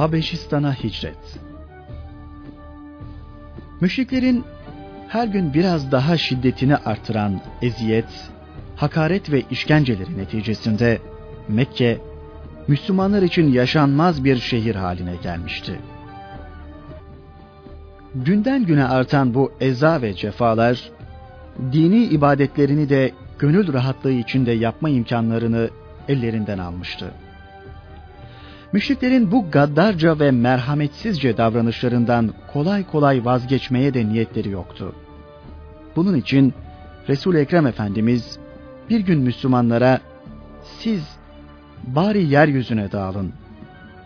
Habeşistan'a hicret. Müşriklerin her gün biraz daha şiddetini artıran eziyet, hakaret ve işkenceleri neticesinde Mekke, Müslümanlar için yaşanmaz bir şehir haline gelmişti. Günden güne artan bu eza ve cefalar, dini ibadetlerini de gönül rahatlığı içinde yapma imkanlarını ellerinden almıştı. Müşriklerin bu gaddarca ve merhametsizce davranışlarından kolay kolay vazgeçmeye de niyetleri yoktu. Bunun için Resul-i Ekrem Efendimiz bir gün Müslümanlara, "Siz bari yeryüzüne dağılın.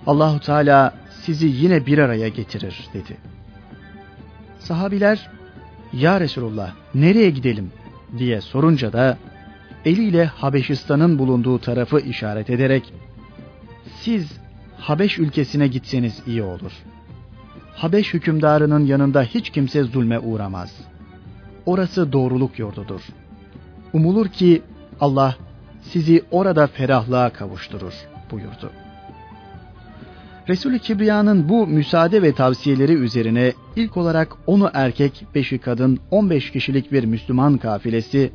Allahu Teala sizi yine bir araya getirir," dedi. Sahabiler, "Ya Resulullah, nereye gidelim?" diye sorunca da eliyle Habeşistan'ın bulunduğu tarafı işaret ederek, "Siz Habeş ülkesine gitseniz iyi olur. Habeş hükümdarının yanında hiç kimse zulme uğramaz. Orası doğruluk yurdudur. Umulur ki Allah sizi orada ferahlığa kavuşturur," buyurdu. Resul-i Kibriya'nın bu müsaade ve tavsiyeleri üzerine ilk olarak 10'u erkek, 5'i kadın, 15 kişilik bir Müslüman kafilesi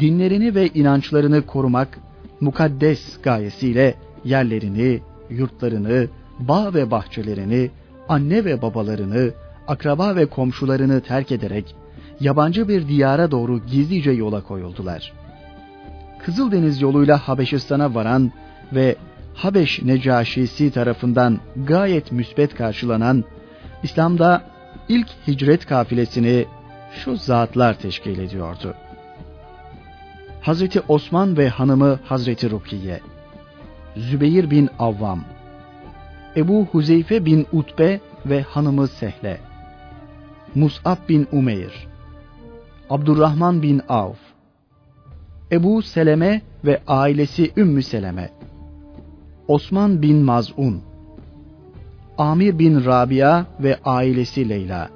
dinlerini ve inançlarını korumak mukaddes gayesiyle yerlerini, yurtlarını, bağ ve bahçelerini, anne ve babalarını, akraba ve komşularını terk ederek yabancı bir diyara doğru gizlice yola koyuldular. Kızıldeniz yoluyla Habeşistan'a varan ve Habeş Necaşisi tarafından gayet müsbet karşılanan İslam'da ilk hicret kafilesini şu zatlar teşkil ediyordu: Hazreti Osman ve hanımı Hazreti Rukiye, Zübeyir bin Avvam, Ebu Huzeyfe bin Utbe ve hanımı Sehle, Mus'ab bin Umeyr, Abdurrahman bin Avf, Ebu Seleme ve ailesi Ümmü Seleme, Osman bin Maz'un, Amir bin Rabia ve ailesi Leyla,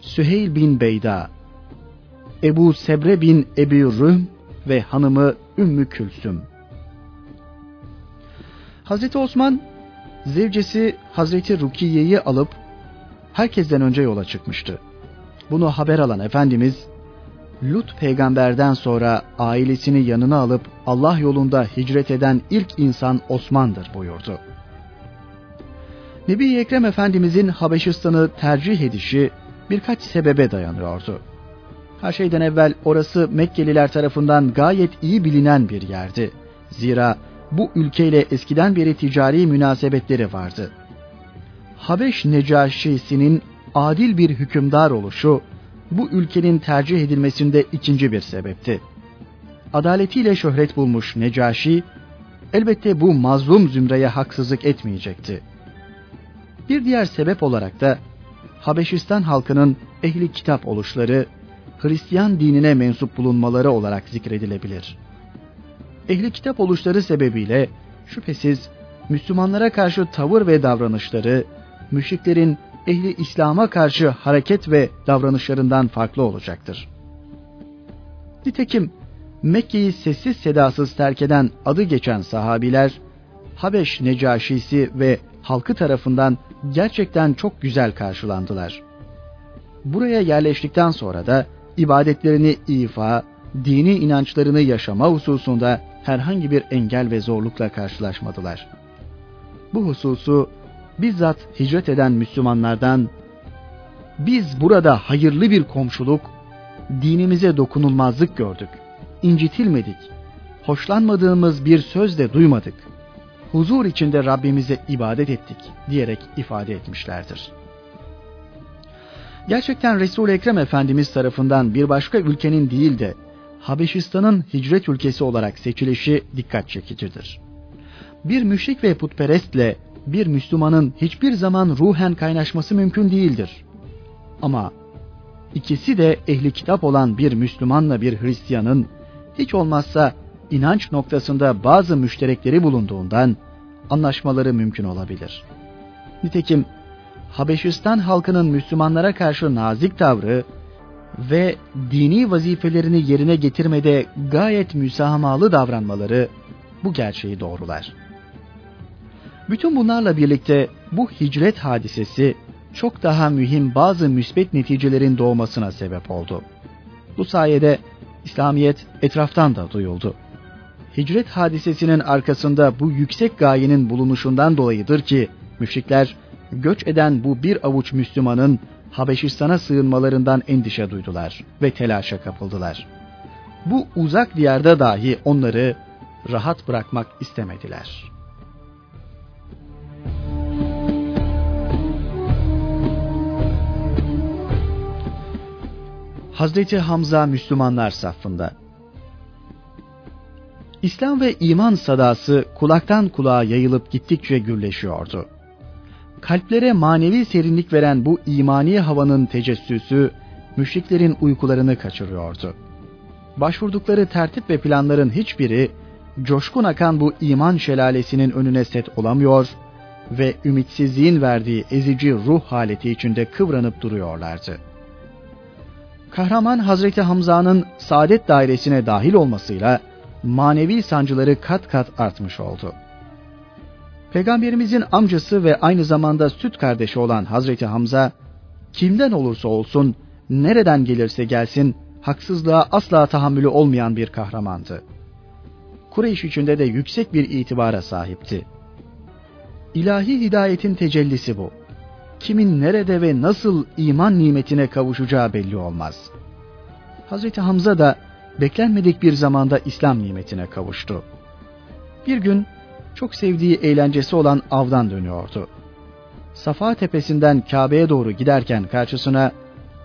Süheyl bin Beyda, Ebu Sebre bin Ebi Rühm ve hanımı Ümmü Külsüm. Hazreti Osman, zevcesi Hazreti Rukiye'yi alıp herkesten önce yola çıkmıştı. Bunu haber alan Efendimiz, Lut peygamberden sonra ailesini yanına alıp Allah yolunda hicret eden ilk insan Osman'dır buyurdu. Nebi Ekrem Efendimizin Habeşistan'ı tercih edişi birkaç sebebe dayanıyordu. Her şeyden evvel orası Mekkeliler tarafından gayet iyi bilinen bir yerdi. Zira bu ülkeyle eskiden beri ticari münasebetleri vardı. Habeş Necaşisi'nin adil bir hükümdar oluşu bu ülkenin tercih edilmesinde ikinci bir sebepti. Adaletiyle şöhret bulmuş Necaşi, elbette bu mazlum zümreye haksızlık etmeyecekti. Bir diğer sebep olarak da Habeşistan halkının ehli kitap oluşları, Hristiyan dinine mensup bulunmaları olarak zikredilebilir. Ehli kitap oluşları sebebiyle şüphesiz Müslümanlara karşı tavır ve davranışları, müşriklerin ehli İslam'a karşı hareket ve davranışlarından farklı olacaktır. Nitekim Mekke'yi sessiz sedasız terk eden adı geçen sahabiler, Habeş Necaşisi ve halkı tarafından gerçekten çok güzel karşılandılar. Buraya yerleştikten sonra da ibadetlerini ifa, dini inançlarını yaşama hususunda herhangi bir engel ve zorlukla karşılaşmadılar. Bu hususu bizzat hicret eden Müslümanlardan, "Biz burada hayırlı bir komşuluk, dinimize dokunulmazlık gördük, incitilmedik, hoşlanmadığımız bir söz de duymadık, huzur içinde Rabbimize ibadet ettik," diyerek ifade etmişlerdir. Gerçekten Resul-i Ekrem Efendimiz tarafından bir başka ülkenin değil de Habeşistan'ın hicret ülkesi olarak seçilişi dikkat çekicidir. Bir müşrik ve putperestle bir Müslümanın hiçbir zaman ruhen kaynaşması mümkün değildir. Ama ikisi de ehli kitap olan bir Müslümanla bir Hristiyanın hiç olmazsa inanç noktasında bazı müşterekleri bulunduğundan anlaşmaları mümkün olabilir. Nitekim Habeşistan halkının Müslümanlara karşı nazik tavrı ve dini vazifelerini yerine getirmede gayet müsamahalı davranmaları bu gerçeği doğrular. Bütün bunlarla birlikte bu hicret hadisesi çok daha mühim bazı müsbet neticelerin doğmasına sebep oldu. Bu sayede İslamiyet etraftan da duyuldu. Hicret hadisesinin arkasında bu yüksek gayenin bulunuşundan dolayıdır ki müşrikler göç eden bu bir avuç Müslümanın Habeşistan'a sığınmalarından endişe duydular ve telaşa kapıldılar. Bu uzak diyarda dahi onları rahat bırakmak istemediler. Hazreti Hamza Müslümanlar safında. İslam ve iman sadası kulaktan kulağa yayılıp gittikçe gürleşiyordu. Kalplere manevi serinlik veren bu imani havanın tecessüsü müşriklerin uykularını kaçırıyordu. Başvurdukları tertip ve planların hiçbiri coşkun akan bu iman şelalesinin önüne set olamıyor ve ümitsizliğin verdiği ezici ruh haleti içinde kıvranıp duruyorlardı. Kahraman Hazreti Hamza'nın saadet dairesine dahil olmasıyla manevi sancıları kat kat artmış oldu. Peygamberimizin amcası ve aynı zamanda süt kardeşi olan Hazreti Hamza, kimden olursa olsun, nereden gelirse gelsin, haksızlığa asla tahammülü olmayan bir kahramandı. Kureyş içinde de yüksek bir itibara sahipti. İlahi hidayetin tecellisi bu. Kimin nerede ve nasıl iman nimetine kavuşacağı belli olmaz. Hazreti Hamza da beklenmedik bir zamanda İslam nimetine kavuştu. Bir gün çok sevdiği eğlencesi olan avdan dönüyordu. Safa tepesinden Kabe'ye doğru giderken karşısına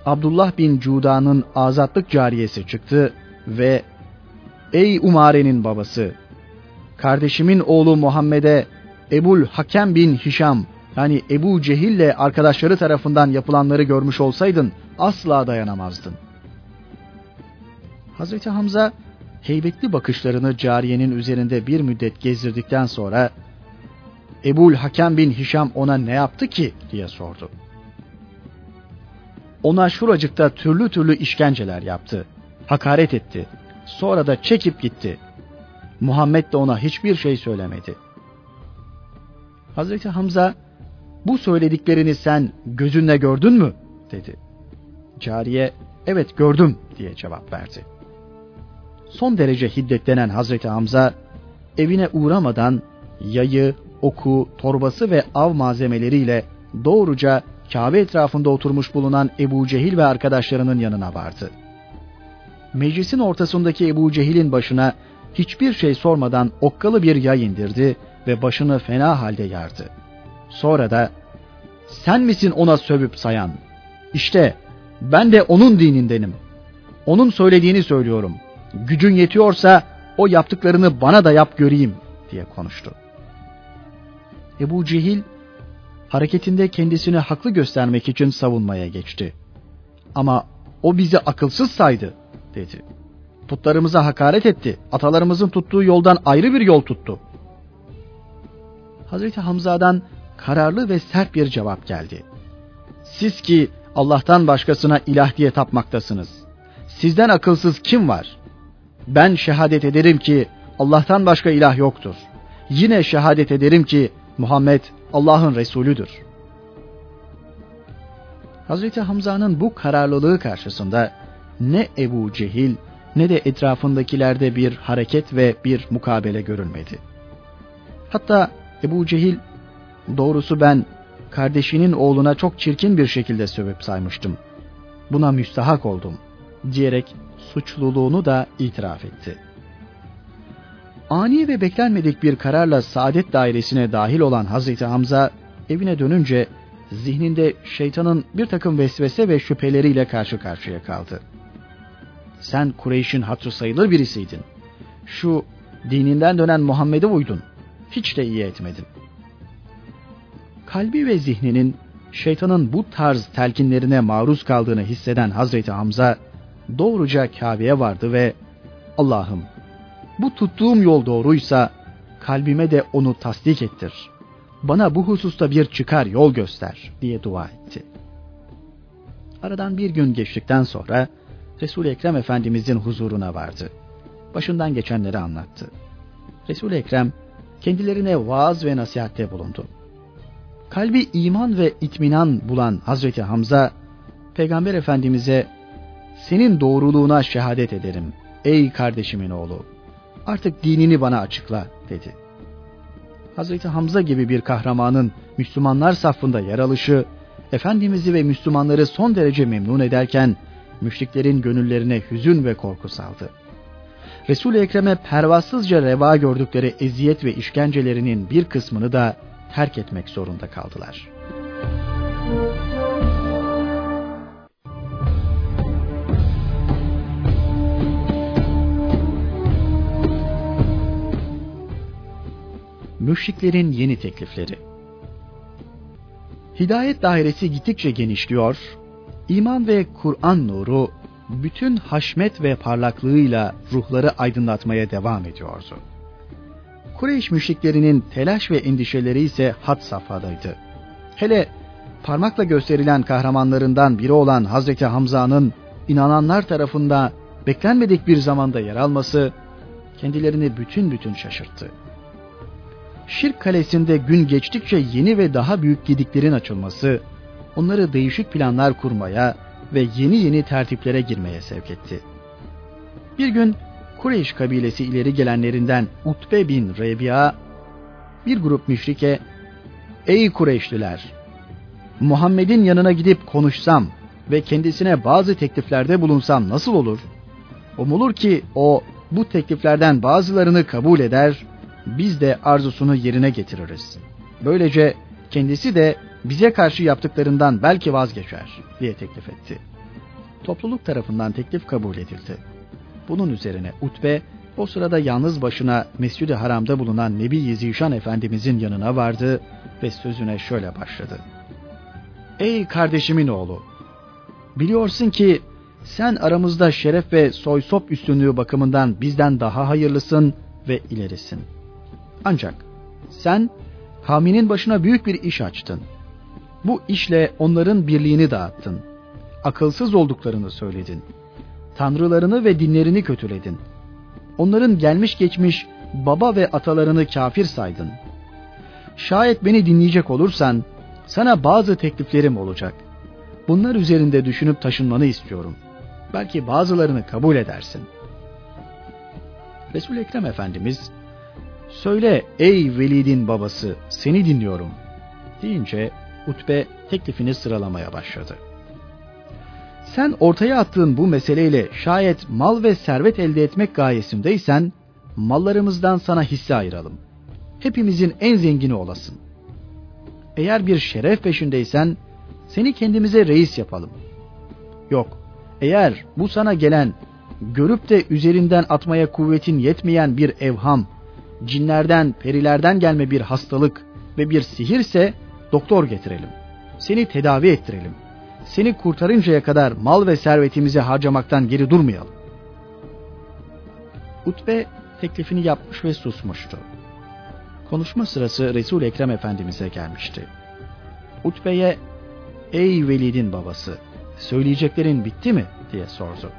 Abdullah bin Cuda'nın azatlık cariyesi çıktı ve "Ey Umare'nin babası, kardeşimin oğlu Muhammed'e Ebul Hakem bin Hişam, yani Ebu Cehil'le arkadaşları tarafından yapılanları görmüş olsaydın asla dayanamazdın." Hazreti Hamza heybetli bakışlarını cariyenin üzerinde bir müddet gezdirdikten sonra "Ebul Hakem bin Hişam ona ne yaptı ki?" diye sordu. "Ona şuracıkta türlü türlü işkenceler yaptı, hakaret etti, sonra da çekip gitti. Muhammed de ona hiçbir şey söylemedi." Hazreti Hamza, "Bu söylediklerini sen gözünle gördün mü?" dedi. Cariye, "Evet gördüm" diye cevap verdi. Son derece hiddetlenen Hazreti Hamza, evine uğramadan yayı, oku, torbası ve av malzemeleriyle doğruca Kabe etrafında oturmuş bulunan Ebu Cehil ve arkadaşlarının yanına vardı. Meclisin ortasındaki Ebu Cehil'in başına hiçbir şey sormadan okkalı bir yay indirdi ve başını fena halde yardı. Sonra da "Sen misin ona sövüp sayan? İşte ben de onun dinindenim. Onun söylediğini söylüyorum. Gücün yetiyorsa o yaptıklarını bana da yap göreyim" diye konuştu. Ebu Cehil hareketinde kendisini haklı göstermek için savunmaya geçti. "Ama o bizi akılsız saydı" dedi. "Putlarımıza hakaret etti. Atalarımızın tuttuğu yoldan ayrı bir yol tuttu." Hazreti Hamza'dan kararlı ve sert bir cevap geldi. "Siz ki Allah'tan başkasına ilah diye tapmaktasınız. Sizden akılsız kim var? Ben şehadet ederim ki Allah'tan başka ilah yoktur. Yine şehadet ederim ki Muhammed Allah'ın Resulüdür." Hazreti Hamza'nın bu kararlılığı karşısında ne Ebu Cehil ne de etrafındakilerde bir hareket ve bir mukabele görülmedi. Hatta Ebu Cehil, "Doğrusu ben kardeşinin oğluna çok çirkin bir şekilde sövüp saymıştım. Buna müstahak oldum" diyerek suçluluğunu da itiraf etti. Ani ve beklenmedik bir kararla saadet dairesine dahil olan Hazreti Hamza evine dönünce zihninde şeytanın bir takım vesvese ve şüpheleriyle karşı karşıya kaldı. "Sen Kureyş'in hatırı sayılır birisiydin. Şu dininden dönen Muhammed'e uydun. Hiç de iyi etmedin." Kalbi ve zihninin şeytanın bu tarz telkinlerine maruz kaldığını hisseden Hazreti Hamza doğruca Kabe'ye vardı ve "Allah'ım, bu tuttuğum yol doğruysa kalbime de onu tasdik ettir. Bana bu hususta bir çıkar yol göster" diye dua etti. Aradan bir gün geçtikten sonra Resul-i Ekrem Efendimizin huzuruna vardı. Başından geçenleri anlattı. Resul-i Ekrem kendilerine vaaz ve nasihatte bulundu. Kalbi iman ve itminan bulan Hazreti Hamza, Peygamber Efendimiz'e "Senin doğruluğuna şehadet ederim ey kardeşimin oğlu. Artık dinini bana açıkla" dedi. Hazreti Hamza gibi bir kahramanın Müslümanlar safında yer alışı, Efendimiz'i ve Müslümanları son derece memnun ederken, müşriklerin gönüllerine hüzün ve korku saldı. Resul-i Ekrem'e pervasızca reva gördükleri eziyet ve işkencelerinin bir kısmını da terk etmek zorunda kaldılar. Müşriklerin yeni teklifleri. Hidayet dairesi gittikçe genişliyor, iman ve Kur'an nuru bütün haşmet ve parlaklığıyla ruhları aydınlatmaya devam ediyordu. Kureyş müşriklerinin telaş ve endişeleri ise had safhadaydı. Hele parmakla gösterilen kahramanlarından biri olan Hazreti Hamza'nın inananlar tarafında beklenmedik bir zamanda yer alması kendilerini bütün şaşırttı. Şirk kalesinde gün geçtikçe yeni ve daha büyük gediklerin açılması onları değişik planlar kurmaya ve yeni tertiplere girmeye sevk etti. Bir gün Kureyş kabilesi ileri gelenlerinden Utbe bin Rebi'a bir grup müşrike "Ey Kureyşliler, Muhammed'in yanına gidip konuşsam ve kendisine bazı tekliflerde bulunsam nasıl olur? Umulur ki o bu tekliflerden bazılarını kabul eder, biz de arzusunu yerine getiririz. Böylece kendisi de bize karşı yaptıklarından belki vazgeçer" diye teklif etti. Topluluk tarafından teklif kabul edildi. Bunun üzerine Utbe o sırada yalnız başına Mescid-i Haram'da bulunan Nebi Yezişan Efendimizin yanına vardı ve sözüne şöyle başladı: "Ey kardeşimin oğlu, biliyorsun ki sen aramızda şeref ve soysop üstünlüğü bakımından bizden daha hayırlısın ve ilerisin. Ancak sen kavminin başına büyük bir iş açtın. Bu işle onların birliğini dağıttın. Akılsız olduklarını söyledin. Tanrılarını ve dinlerini kötüledin. Onların gelmiş geçmiş baba ve atalarını kafir saydın. Şayet beni dinleyecek olursan sana bazı tekliflerim olacak. Bunlar üzerinde düşünüp taşınmanı istiyorum. Belki bazılarını kabul edersin." Resul-i Ekrem Efendimiz "Söyle ey Velid'in babası, seni dinliyorum" deyince Utbe teklifini sıralamaya başladı. "Sen ortaya attığın bu meseleyle şayet mal ve servet elde etmek gayesindeysen mallarımızdan sana hisse ayıralım. Hepimizin en zengini olasın. Eğer bir şeref peşindeysen seni kendimize reis yapalım. Yok, eğer bu sana gelen, görüp de üzerinden atmaya kuvvetin yetmeyen bir evham, cinlerden, perilerden gelme bir hastalık ve bir sihirse doktor getirelim. Seni tedavi ettirelim. Seni kurtarıncaya kadar mal ve servetimizi harcamaktan geri durmayalım." Utbe teklifini yapmış ve susmuştu. Konuşma sırası Resul-i Ekrem Efendimiz'e gelmişti. Utbe'ye "Ey Velid'in babası, söyleyeceklerin bitti mi?" diye sordu.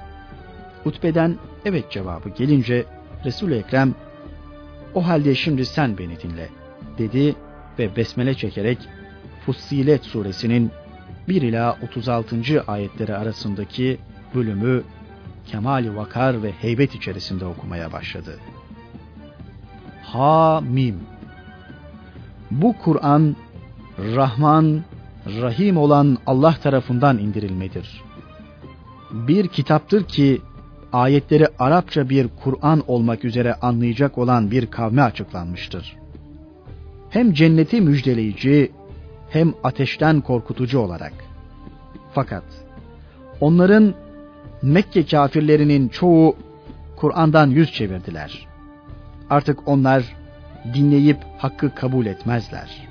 Utbe'den evet cevabı gelince Resul-i Ekrem "O halde şimdi sen beni dinle" dedi ve besmele çekerek Fussilet suresinin 1 ila 36. ayetleri arasındaki bölümü kemal-i vakar ve heybet içerisinde okumaya başladı. Hamim. Bu Kur'an Rahman, Rahim olan Allah tarafından indirilmedir. Bir kitaptır ki ayetleri Arapça bir Kur'an olmak üzere anlayacak olan bir kavme açıklanmıştır. Hem cenneti müjdeleyici hem ateşten korkutucu olarak. Fakat onların, Mekke kafirlerinin çoğu Kur'an'dan yüz çevirdiler. Artık onlar dinleyip hakkı kabul etmezler.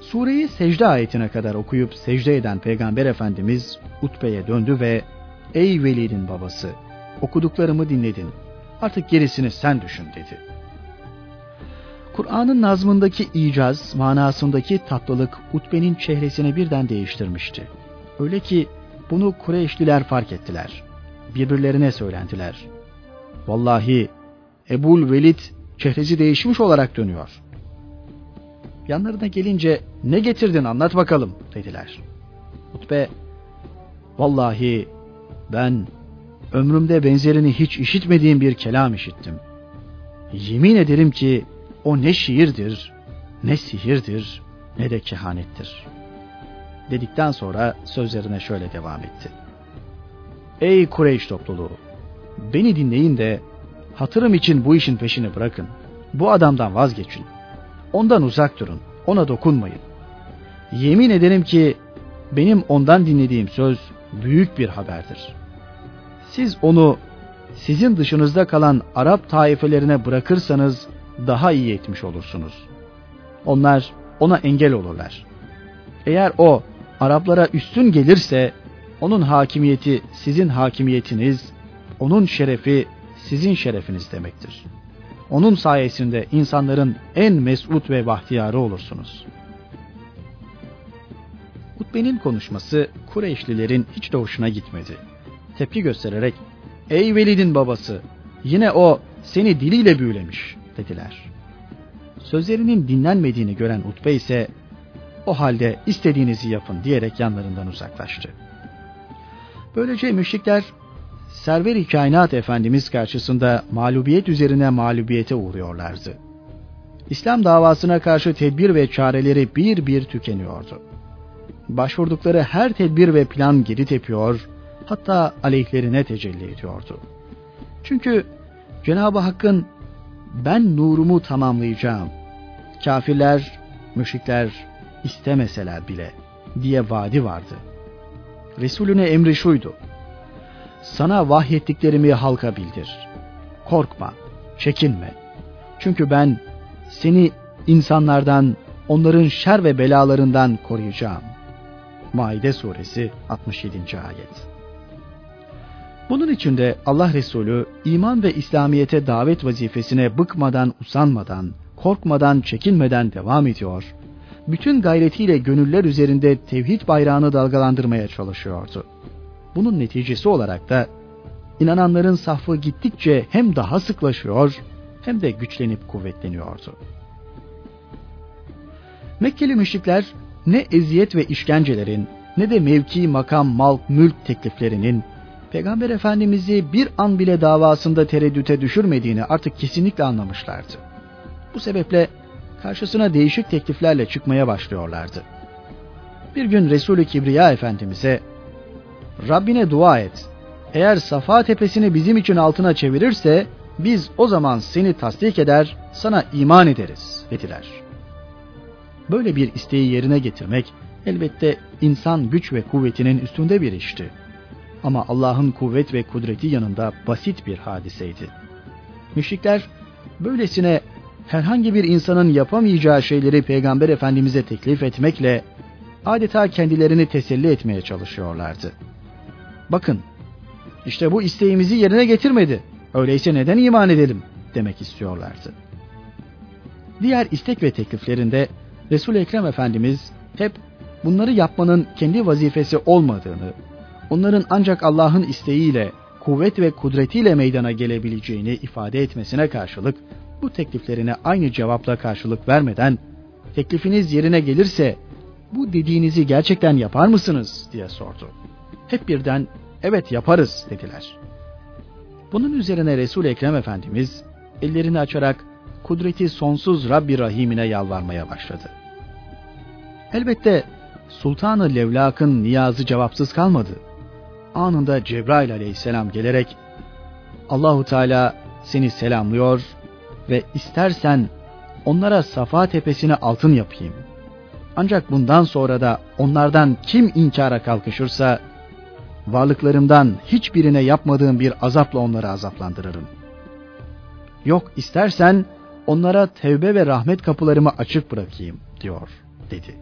Sureyi secde ayetine kadar okuyup secde eden Peygamber Efendimiz Utbe'ye döndü ve "Ey Velid'in babası, okuduklarımı dinledin. Artık gerisini sen düşün" dedi. Kur'an'ın nazmındaki icaz, manasındaki tatlılık Utbe'nin çehresini birden değiştirmişti. Öyle ki bunu Kureyşliler fark ettiler. Birbirlerine söylentiler: "Vallahi Ebul Velid Çehresi değişmiş olarak dönüyor. Yanlarına gelince ne getirdin anlat bakalım dediler. Utbe, vallahi ben ömrümde benzerini hiç işitmediğim bir kelam işittim. Yemin ederim ki o ne şiirdir, ne sihirdir, ne de kehanettir. Dedikten sonra sözlerine şöyle devam etti. Ey Kureyş topluluğu, beni dinleyin de hatırım için bu işin peşini bırakın. Bu adamdan vazgeçin. Ondan uzak durun, ona dokunmayın. Yemin ederim ki benim ondan dinlediğim söz büyük bir haberdir. Siz onu sizin dışınızda kalan Arap taifelerine bırakırsanız daha iyi etmiş olursunuz. Onlar ona engel olurlar. Eğer o Araplara üstün gelirse onun hakimiyeti sizin hakimiyetiniz, onun şerefi sizin şerefiniz demektir. Onun sayesinde insanların en mesut ve bahtiyarı olursunuz. Utbe'nin konuşması Kureyşlilerin hiç de hoşuna gitmedi. Tepki göstererek, ey Velid'in babası, yine o seni diliyle büyülemiş dediler. Sözlerinin dinlenmediğini gören Utbe ise, o halde istediğinizi yapın diyerek yanlarından uzaklaştı. Böylece müşrikler, Server-i Kainat Efendimiz karşısında mağlubiyet üzerine mağlubiyete uğruyorlardı. İslam davasına karşı tedbir ve çareleri bir bir tükeniyordu. Başvurdukları her tedbir ve plan geri tepiyor, hatta aleyhlerine tecelli ediyordu. Çünkü Cenab-ı Hakk'ın ben nurumu tamamlayacağım, kafirler, müşrikler istemeseler bile diye vaadi vardı. Resulüne emri şuydu, sana vahyettiklerimi halka bildir. Korkma, çekinme. Çünkü ben seni insanlardan, onların şer ve belalarından koruyacağım. Maide suresi 67. ayet. Bunun için de Allah Resulü iman ve İslamiyet'e davet vazifesine bıkmadan, usanmadan, korkmadan, çekinmeden devam ediyor. Bütün gayretiyle gönüller üzerinde tevhid bayrağını dalgalandırmaya çalışıyordu. Bunun neticesi olarak da inananların safı gittikçe hem daha sıklaşıyor hem de güçlenip kuvvetleniyordu. Mekkeli müşrikler ne eziyet ve işkencelerin ne de mevki, makam, mal, mülk tekliflerinin Peygamber Efendimiz'i bir an bile davasında tereddüte düşürmediğini artık kesinlikle anlamışlardı. Bu sebeple karşısına değişik tekliflerle çıkmaya başlıyorlardı. Bir gün Resul-i Kibriya Efendimiz'e Rabbine dua et. Eğer Safa tepesini bizim için altına çevirirse biz o zaman seni tasdik eder, sana iman ederiz dediler. Böyle bir isteği yerine getirmek elbette insan güç ve kuvvetinin üstünde bir işti. Ama Allah'ın kuvvet ve kudreti yanında basit bir hadiseydi. Müşrikler böylesine herhangi bir insanın yapamayacağı şeyleri Peygamber Efendimiz'e teklif etmekle adeta kendilerini teselli etmeye çalışıyorlardı. Bakın, işte bu isteğimizi yerine getirmedi. Öyleyse neden iman edelim demek istiyorlardı. Diğer istek ve tekliflerinde Resul-i Ekrem Efendimiz hep bunları yapmanın kendi vazifesi olmadığını, onların ancak Allah'ın isteğiyle, kuvvet ve kudretiyle meydana gelebileceğini ifade etmesine karşılık, bu tekliflerine aynı cevapla karşılık vermeden, teklifiniz yerine gelirse bu dediğinizi gerçekten yapar mısınız diye sordu. Hep birden evet yaparız dediler. Bunun üzerine Resul-i Ekrem Efendimiz ellerini açarak kudreti sonsuz Rabbi Rahim'ine yalvarmaya başladı. Elbette Sultan-ı Levlak'ın niyazı cevapsız kalmadı. Anında Cebrail aleyhisselam gelerek Allahu Teala seni selamlıyor ve istersen onlara Safa tepesini altın yapayım. Ancak bundan sonra da onlardan kim inkara kalkışırsa varlıklarımdan hiçbirine yapmadığım bir azapla onları azaplandırırım. Yok istersen onlara tevbe ve rahmet kapılarımı açık bırakayım diyor dedi.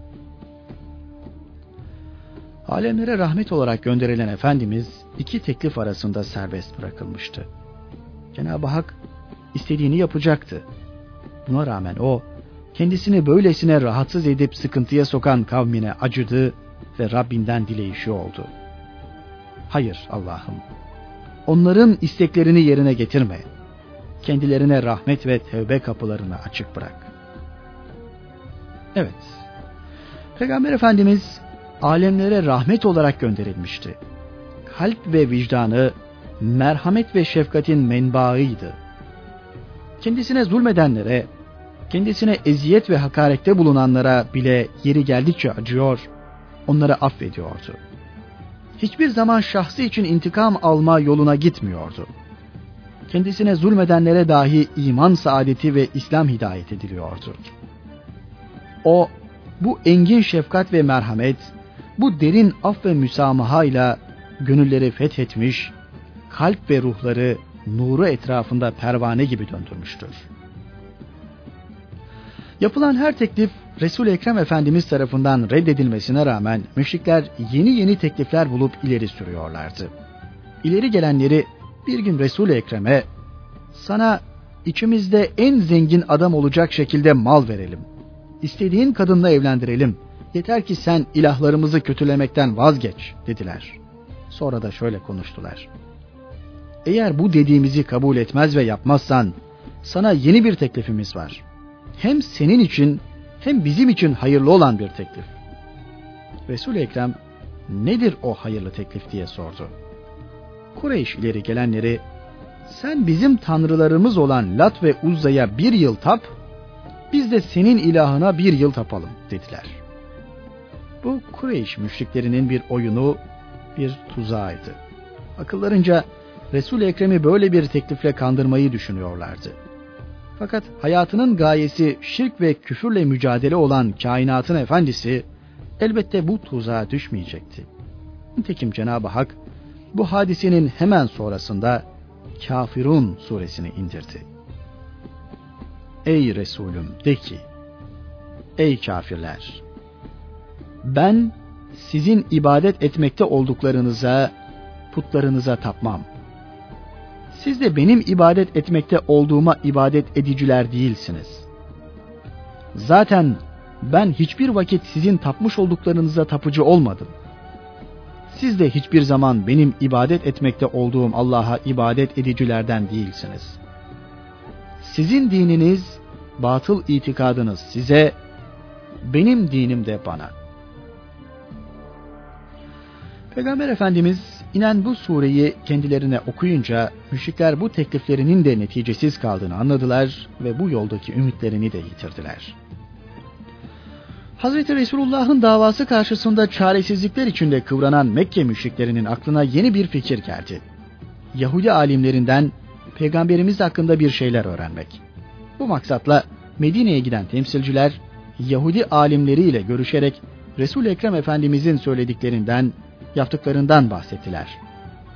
Alemlere rahmet olarak gönderilen Efendimiz iki teklif arasında serbest bırakılmıştı. Cenab-ı Hak istediğini yapacaktı. Buna rağmen o kendisini böylesine rahatsız edip sıkıntıya sokan kavmine acıdı ve Rabbinden dileyişi oldu. Hayır Allah'ım, onların isteklerini yerine getirme. kendilerine rahmet ve tevbe kapılarını açık bırak. Evet, Peygamber Efendimiz alemlere rahmet olarak gönderilmişti. Kalp ve vicdanı merhamet ve şefkatin menbaıydı. Kendisine zulmedenlere, kendisine eziyet ve hakarette bulunanlara bile yeri geldikçe acıyor, onları affediyordu. Hiçbir zaman şahsı için intikam alma yoluna gitmiyordu. Kendisine zulmedenlere dahi iman saadeti ve İslam hidayet ediliyordu. O, bu engin şefkat ve merhamet, bu derin af ve müsamahayla gönülleri fethetmiş, kalp ve ruhları nuru etrafında pervane gibi döndürmüştür. Yapılan her teklif Resul-i Ekrem Efendimiz tarafından reddedilmesine rağmen müşrikler yeni teklifler bulup ileri sürüyorlardı. İleri gelenleri bir gün Resul-i Ekrem'e, "Sana içimizde en zengin adam olacak şekilde mal verelim. İstediğin kadınla evlendirelim. Yeter ki sen ilahlarımızı kötülemekten vazgeç," dediler. Sonra da şöyle konuştular: "Eğer bu dediğimizi kabul etmez ve yapmazsan sana yeni bir teklifimiz var. Hem senin için hem bizim için hayırlı olan bir teklif." Resul-i Ekrem, "Nedir o hayırlı teklif?" diye sordu. Kureyş ileri gelenleri, "Sen bizim tanrılarımız olan Lat ve Uzza'ya 1 yıl tap, biz de senin ilahına 1 yıl tapalım," dediler. Bu Kureyş müşriklerinin bir oyunu, bir tuzağıydı. Akıllarınca Resul-i Ekrem'i böyle bir teklifle kandırmayı düşünüyorlardı. Fakat hayatının gayesi şirk ve küfürle mücadele olan kainatın efendisi elbette bu tuzağa düşmeyecekti. Nitekim Cenab-ı Hak bu hadisenin hemen sonrasında Kafirun suresini indirdi. "Ey Resulüm, de ki, ey kafirler, ben sizin ibadet etmekte olduklarınıza, putlarınıza tapmam. Siz de benim ibadet etmekte olduğuma ibadet ediciler değilsiniz. Zaten ben hiçbir vakit sizin tapmış olduklarınıza tapıcı olmadım. Siz de hiçbir zaman benim ibadet etmekte olduğum Allah'a ibadet edicilerden değilsiniz. Sizin dininiz, batıl itikadınız size, benim dinim de bana." Peygamber Efendimiz inen bu sureyi kendilerine okuyunca müşrikler bu tekliflerinin de neticesiz kaldığını anladılar ve bu yoldaki ümitlerini de yitirdiler. Hazreti Resulullah'ın davası karşısında çaresizlikler içinde kıvranan Mekke müşriklerinin aklına yeni bir fikir geldi. Yahudi alimlerinden Peygamberimiz hakkında bir şeyler öğrenmek. Bu maksatla Medine'ye giden temsilciler Yahudi alimleriyle görüşerek Resul-i Ekrem Efendimizin söylediklerinden, yaptıklarından bahsettiler.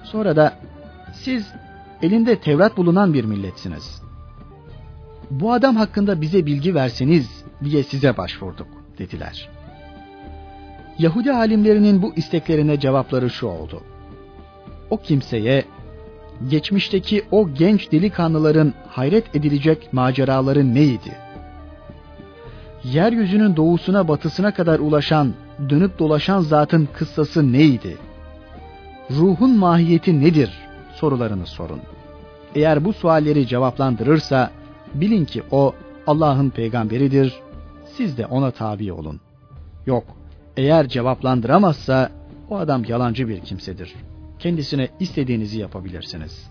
Sonra da, "Siz elinde Tevrat bulunan bir milletsiniz. Bu adam hakkında bize bilgi verseniz diye size başvurduk," dediler. Yahudi alimlerinin bu isteklerine cevapları şu oldu: "O kimseye geçmişteki o genç delikanlıların hayret edilecek maceraları neydi? Yeryüzünün doğusuna batısına kadar ulaşan, dönüp dolaşan zatın kıssası neydi? Ruhun mahiyeti nedir?" sorularını sorun. Eğer bu sualleri cevaplandırırsa bilin ki o Allah'ın peygamberidir, siz de ona tabi olun. Yok, eğer cevaplandıramazsa o adam yalancı bir kimsedir. Kendisine istediğinizi yapabilirsiniz.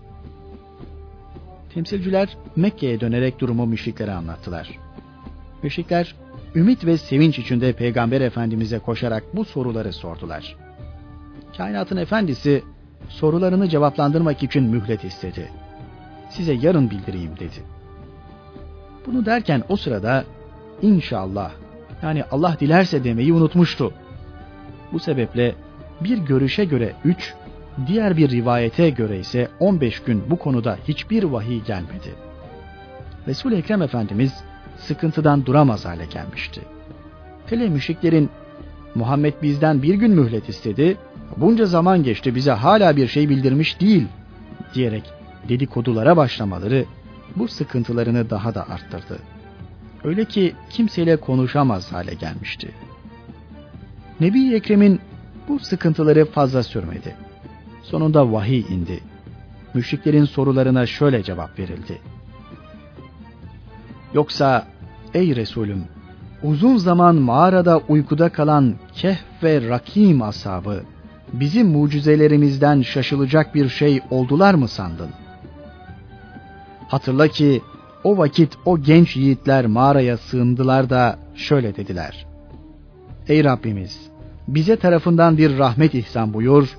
Temsilciler Mekke'ye dönerek durumu müşriklere anlattılar. Müşrikler ümit ve sevinç içinde Peygamber Efendimiz'e koşarak bu soruları sordular. Kainatın efendisi sorularını cevaplandırmak için mühlet istedi. "Size yarın bildireyim," dedi. Bunu derken o sırada "inşallah" yani "Allah dilerse" demeyi unutmuştu. Bu sebeple bir görüşe göre 3, diğer bir rivayete göre ise 15 gün bu konuda hiçbir vahiy gelmedi. Resul-i Ekrem Efendimiz sıkıntıdan duramaz hale gelmişti. Hele müşriklerin "Muhammed bizden bir gün mühlet istedi, bunca zaman geçti, bize hala bir şey bildirmiş değil" diyerek dedikodulara başlamaları bu sıkıntılarını daha da arttırdı. Öyle ki kimseyle konuşamaz hale gelmişti. Nebi-i Ekrem'in bu sıkıntıları fazla sürmedi. Sonunda vahiy indi. Müşriklerin sorularına şöyle cevap verildi: Yoksa ey Resulüm, uzun zaman mağarada uykuda kalan Kehf ve Rakim ashabı bizi mucizelerimizden şaşılacak bir şey oldular mı sandın? Hatırla ki o vakit o genç yiğitler mağaraya sığındılar da şöyle dediler: Ey Rabbimiz, bize tarafından bir rahmet ihsan buyur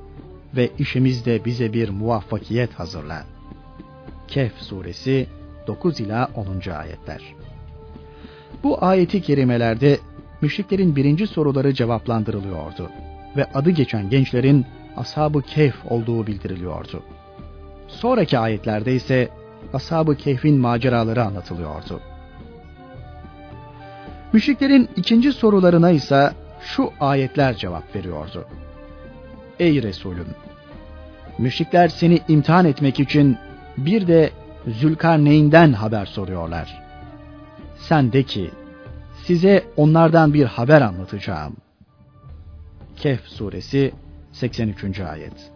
ve işimizde bize bir muvaffakiyet hazırla. Kehf suresi 9 ila 10. ayetler. Bu ayeti kerimelerde müşriklerin birinci soruları cevaplandırılıyordu ve adı geçen gençlerin Ashab-ı Kehf olduğu bildiriliyordu. Sonraki ayetlerde ise Ashab-ı Kehf'in maceraları anlatılıyordu. Müşriklerin ikinci sorularına ise şu ayetler cevap veriyordu: Ey Resulüm, müşrikler seni imtihan etmek için bir de Zülkarneyn'den haber soruyorlar. Sen de ki, size onlardan bir haber anlatacağım. Kehf suresi 83. ayet.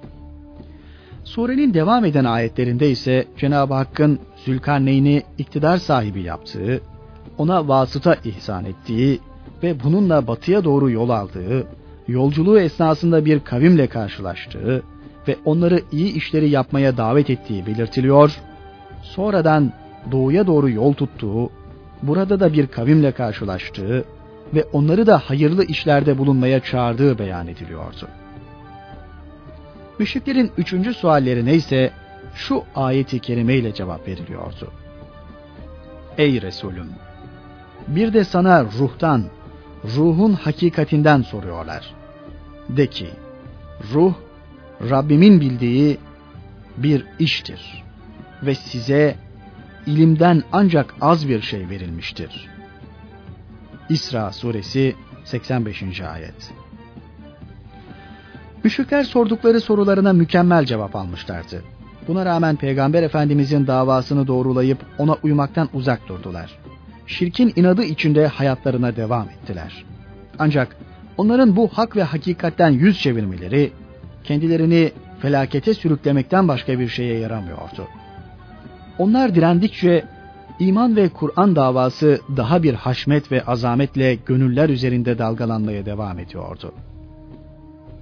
Surenin devam eden ayetlerinde ise Cenab-ı Hakk'ın Zülkarneyn'i iktidar sahibi yaptığı, ona vasıta ihsan ettiği ve bununla batıya doğru yol aldığı, yolculuğu esnasında bir kavimle karşılaştığı ve onları iyi işleri yapmaya davet ettiği belirtiliyor, sonradan doğuya doğru yol tuttuğu, burada da bir kavimle karşılaştığı ve onları da hayırlı işlerde bulunmaya çağırdığı beyan ediliyordu. Müşriklerin üçüncü suallerine ise şu ayeti kerime ile cevap veriliyordu: Ey Resulüm, bir de sana ruhtan, ruhun hakikatinden soruyorlar. De ki, ruh Rabbimin bildiği bir iştir ve size ilimden ancak az bir şey verilmiştir. İsra suresi 85. ayet. Müşrikler sordukları sorularına mükemmel cevap almışlardı. Buna rağmen Peygamber Efendimizin davasını doğrulayıp ona uymaktan uzak durdular. Şirkin inadı içinde hayatlarına devam ettiler. Ancak onların bu hak ve hakikatten yüz çevirmeleri kendilerini felakete sürüklemekten başka bir şeye yaramıyordu. Onlar direndikçe iman ve Kur'an davası daha bir haşmet ve azametle gönüller üzerinde dalgalanmaya devam ediyordu.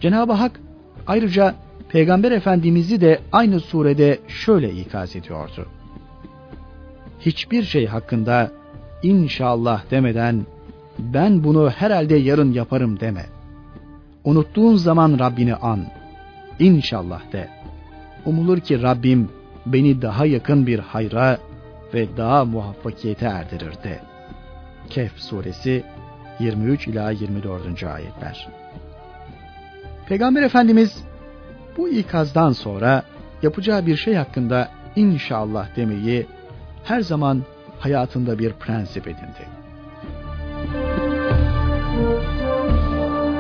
Cenab-ı Hak ayrıca Peygamber Efendimiz'i de aynı surede şöyle ikaz ediyordu: Hiçbir şey hakkında İnşallah demeden ben bunu herhalde yarın yaparım deme. Unuttuğun zaman Rabbini an. İnşallah de. Umulur ki Rabbim beni daha yakın bir hayra ve daha muvaffakiyete erdirir de. Kehf suresi 23 ila 24. ayetler. Peygamber Efendimiz bu ikazdan sonra yapacağı bir şey hakkında inşallah demeyi her zaman hayatında bir prensip edindi.